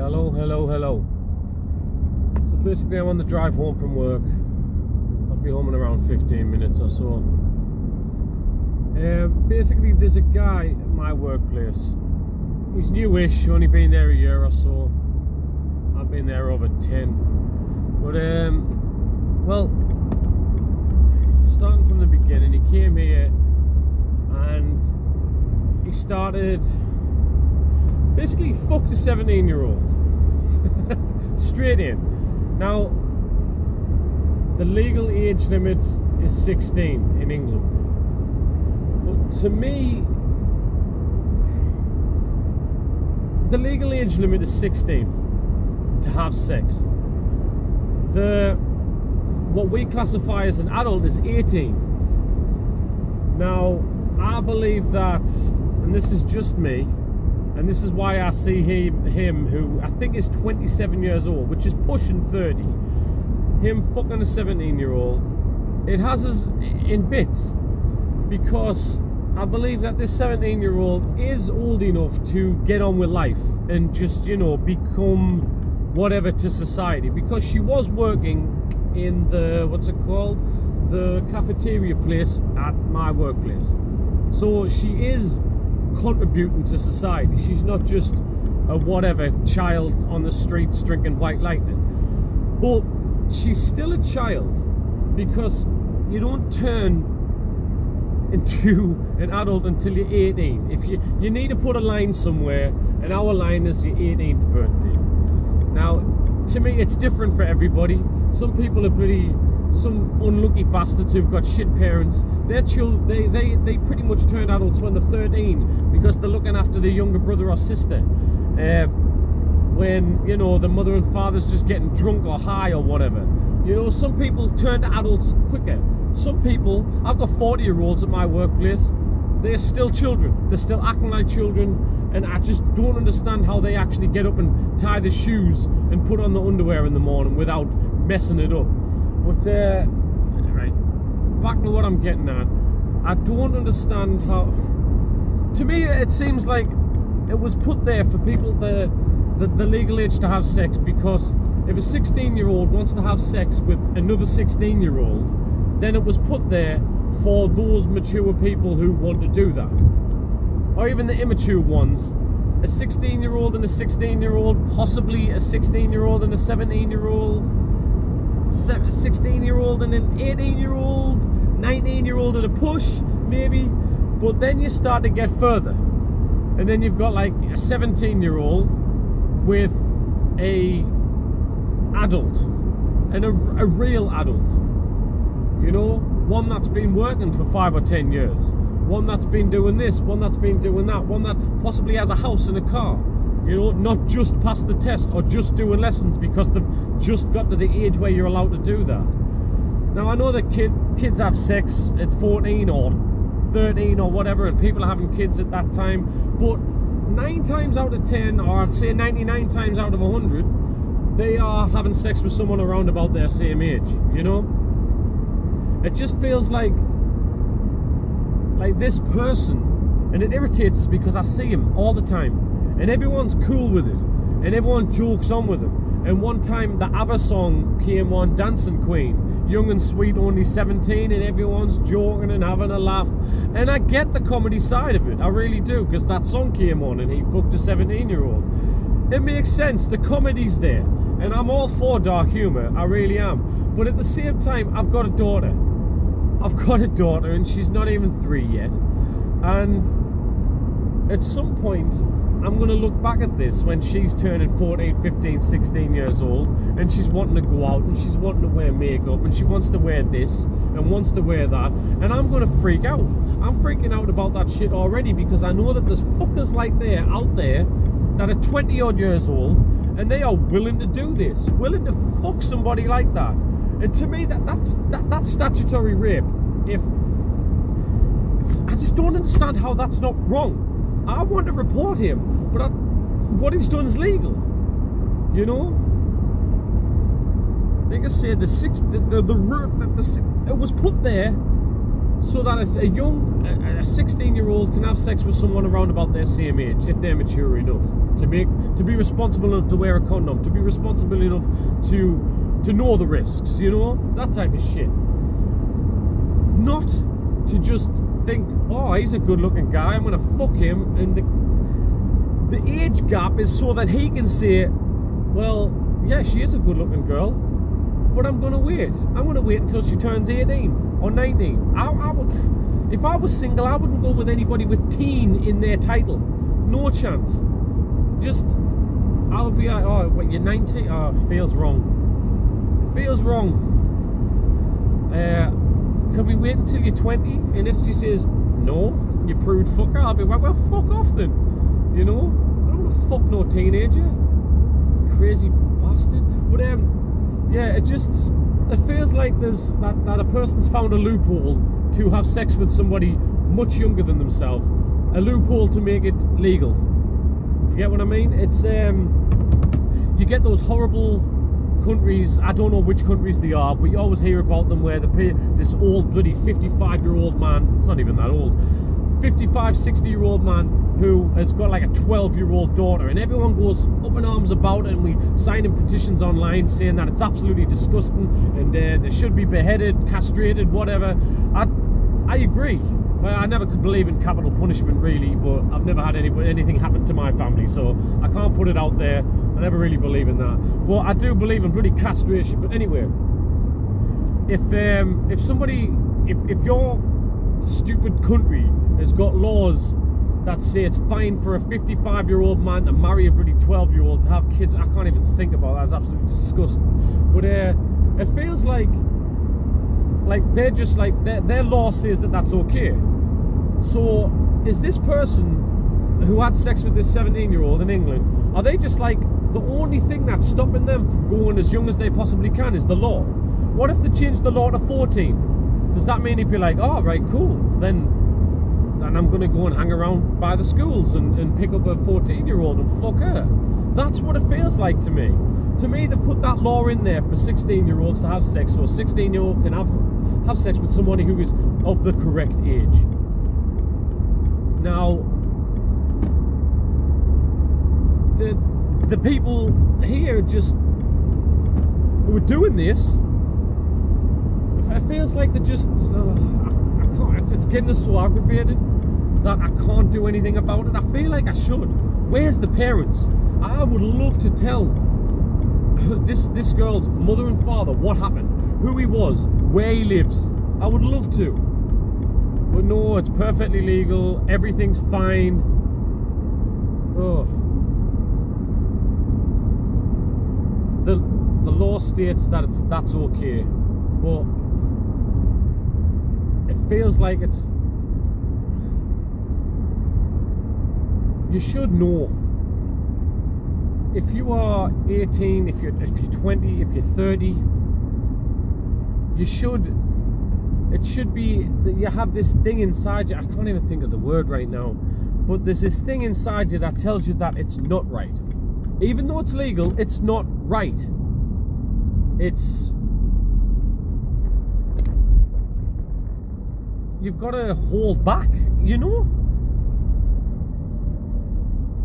Hello, hello, hello. So basically I'm on the drive home from work. I'll be home in around 15 minutes or so. Basically there's a guy at my workplace. He's newish, only been there a year or so. I've been there over 10. But well, starting from the beginning, he came here and he started basically fucked a 17-year-old straight in. Now the legal age limit is 16 in England, but to me the legal age limit is 16 to have sex. What we classify as an adult is 18. Now I believe that, and this is just me, and this is why I see him who I think is 27 years old, which is pushing 30, him fucking a 17-year-old, it has us in bits, because I believe that this 17-year-old is old enough to get on with life and just, you know, become whatever to society, because she was working in the, what's it called, the cafeteria place at my workplace. So she is contributing to society. She's not just a whatever child on the streets drinking White Lightning. But she's still a child, because you don't turn into an adult until you're 18. If you need to put a line somewhere, and our line is your 18th birthday. Now to me it's different for everybody. Some people are pretty, some unlucky bastards who've got shit parents, they pretty much turn adults when they're 13, because they're looking after their younger brother or sister, when, you know, the mother and father's just getting drunk or high or whatever. You know, some people turn to adults quicker. Some people, I've got 40-year-olds at my workplace, they're still children, they're still acting like children, and I just don't understand how they actually get up and tie their shoes and put on the underwear in the morning without messing it up. But right, back to what I'm getting at, I don't understand how, to me it seems like it was put there for people the legal age to have sex, because if a 16-year-old wants to have sex with another 16-year-old, then it was put there for those mature people who want to do that, or even the immature ones. A 16-year-old and a 16-year-old, possibly a 16-year-old and a 17-year-old, 16-year-old and an 18-year-old, 19-year-old at a push, maybe. But then you start to get further, and then you've got like a 17-year-old with a adult, and a real adult, you know, one that's been working for 5 or 10 years, one that's been doing this, one that's been doing that, one that possibly has a house and a car. You know, not just pass the test or just doing lessons because they've just got to the age where you're allowed to do that. Now I know that kids have sex at 14 or 13 or whatever, and people are having kids at that time, but 9 times out of 10, or I'd say 99 times out of 100, they are having sex with someone around about their same age, you know? It just feels like this person, and it irritates us because I see him all the time, and everyone's cool with it, and everyone jokes on with it. And one time the ABBA song came on, Dancing Queen, young and sweet, only 17, and everyone's joking and having a laugh. And I get the comedy side of it, I really do, because that song came on and he fucked a 17-year-old. It makes sense, the comedy's there, and I'm all for dark humour, I really am. But at the same time, I've got a daughter, and she's not even 3 yet. And at some point, I'm going to look back at this when she's turning 14, 15, 16 years old, and she's wanting to go out, and she's wanting to wear makeup, and she wants to wear this and wants to wear that, and I'm going to freak out. I'm freaking out about that shit already, because I know that there's fuckers like there out there that are 20 odd years old, and they are willing to do this, willing to fuck somebody like that. And to me that's statutory rape. If I just don't understand how that's not wrong. I want to report him, but what he's done is legal, you know? Like I said, it was put there so that a 16-year-old can have sex with someone around about their same age, if they're mature enough. to be responsible enough to wear a condom, to be responsible enough to know the risks, you know, that type of shit. Not to just think, oh, he's a good-looking guy, I'm gonna fuck him, and the age gap is so that he can say, well, yeah, she is a good-looking girl, but I'm gonna wait. I'm gonna wait until she turns 18 or 19. I would, if I was single, I wouldn't go with anybody with teen in their title. No chance. Just, I would be like, oh, when you're 19, oh, it feels wrong. It feels wrong. Can we wait until you're 20? And if she says, no, you prude fucker, I'll be like, well, fuck off then. You know? I don't want to fuck no teenager. Crazy bastard. But, yeah, it feels like there's, that a person's found a loophole to have sex with somebody much younger than themselves. A loophole to make it legal. You get what I mean? It's, you get those horrible countries, I don't know which countries they are, but you always hear about them where this old bloody 55-year-old man, it's not even that old, 55, 60-year-old man who has got like a 12-year-old daughter, and everyone goes up in arms about it, and we sign in petitions online saying that it's absolutely disgusting, and they should be beheaded, castrated, whatever. I agree. Well, I never could believe in capital punishment really, but I've never had anything happen to my family, so I can't put it out there. I never really believe in that, but I do believe in bloody castration. But anyway, if somebody, if your stupid country has got laws that say it's fine for a 55-year-old man to marry a bloody 12-year-old and have kids, I can't even think about that. It's absolutely disgusting. But it feels like they're just like their law says that that's okay. So is this person who had sex with this 17-year-old in England, are they just like the only thing that's stopping them from going as young as they possibly can is the law? What if they change the law to 14? Does that mean he'd be like, oh right, cool, then and I'm going to go and hang around by the schools and pick up a 14-year-old and fuck her? That's what it feels like to me. To me, they've put that law in there for 16-year-olds to have sex, so a 16-year-old can have sex with somebody who is of the correct age. Now, the people here just who are doing this, it feels like they're just... I can't, it's getting us so aggravated that I can't do anything about it. I feel like I should. Where's the parents? I would love to tell this girl's mother and father what happened, who he was, where he lives. I would love to. But no, it's perfectly legal. Everything's fine. Oh. The law states that that's okay. But it feels like it's... You should know. If you are 18, if you're 20, if you're 30, you should... It should be that you have this thing inside you. I can't even think of the word right now. But there's this thing inside you that tells you that it's not right. Even though it's legal, it's not right. It's... You've got to hold back, you know?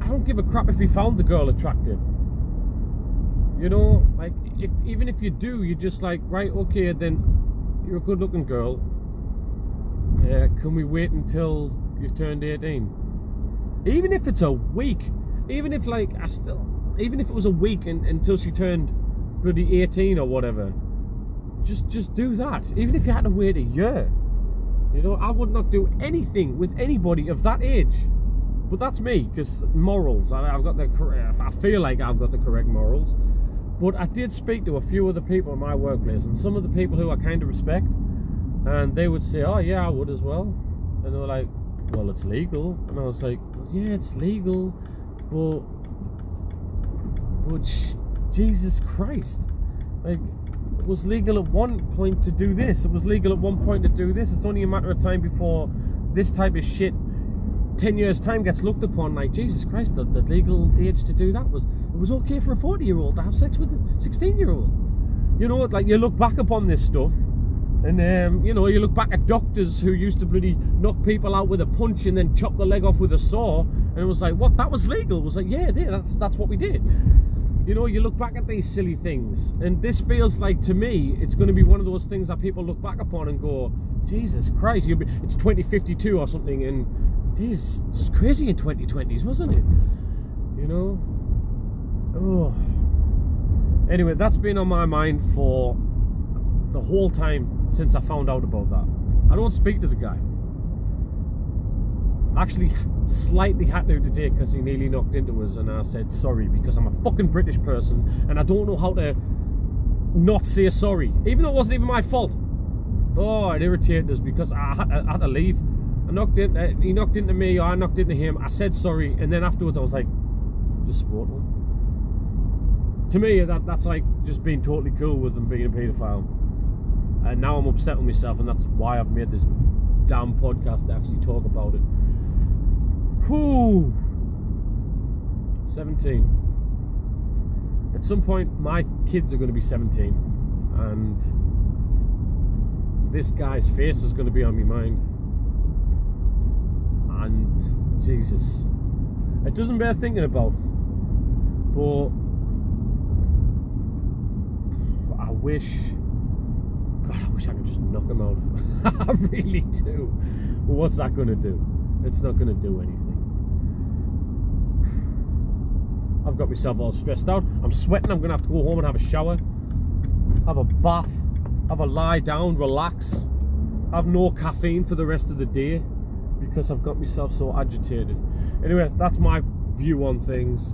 I don't give a crap if you found the girl attractive. You know, like, even if you do, you're just like, right, okay, then you're a good-looking girl. Can we wait until you've turned 18? Even if it's a week, even if, like, even if it was a week until she turned bloody 18 or whatever, just do that. Even if you had to wait a year. You know, I would not do anything with anybody of that age. But that's me, because morals. I feel like I've got the correct morals. But I did speak to a few other people in my workplace, and some of the people who I kind of respect, and they would say, oh yeah, I would as well. And they were like, well, it's legal. And I was like, yeah, it's legal, but Jesus Christ. Like, it was legal at one point to do this, it was legal at one point to do this, it's only a matter of time before this type of shit 10 years time gets looked upon like, Jesus Christ, the legal age to do that was, it was okay for a 40-year-old to have sex with a 16-year-old. You know, like, you look back upon this stuff And you know, you look back at doctors who used to bloody knock people out with a punch and then chop the leg off with a saw, and it was like, what, that was legal? It was like, yeah, that's what we did. You know, you look back at these silly things, and this feels like, to me, it's going to be one of those things that people look back upon and go, Jesus Christ, it's 2052 or something, and geez, it's crazy in 2020s, wasn't it? You know? Oh. Anyway, that's been on my mind for the whole time since I found out about that. I don't speak to the guy. Actually, slightly had to today because he nearly knocked into us, and I said sorry because I'm a fucking British person and I don't know how to not say sorry, even though it wasn't even my fault. Oh, it irritated us because I had to leave. He knocked into me, or I knocked into him. I said sorry, and then afterwards I was like, just sport one. To me, that's like just being totally cool with them being a paedophile, and now I'm upset with myself, and that's why I've made this damn podcast to actually talk about it. Whew. 17. At some point, my kids are going to be 17, and this guy's face is going to be on my mind. And Jesus, it doesn't bear thinking about. But I wish, God, I wish I could just knock him out. I really do. But what's that going to do? It's not going to do anything. I've got myself all stressed out. I'm sweating. I'm going to have to go home and have a shower, have a bath, have a lie down, relax, have no caffeine for the rest of the day because I've got myself so agitated. Anyway, that's my view on things.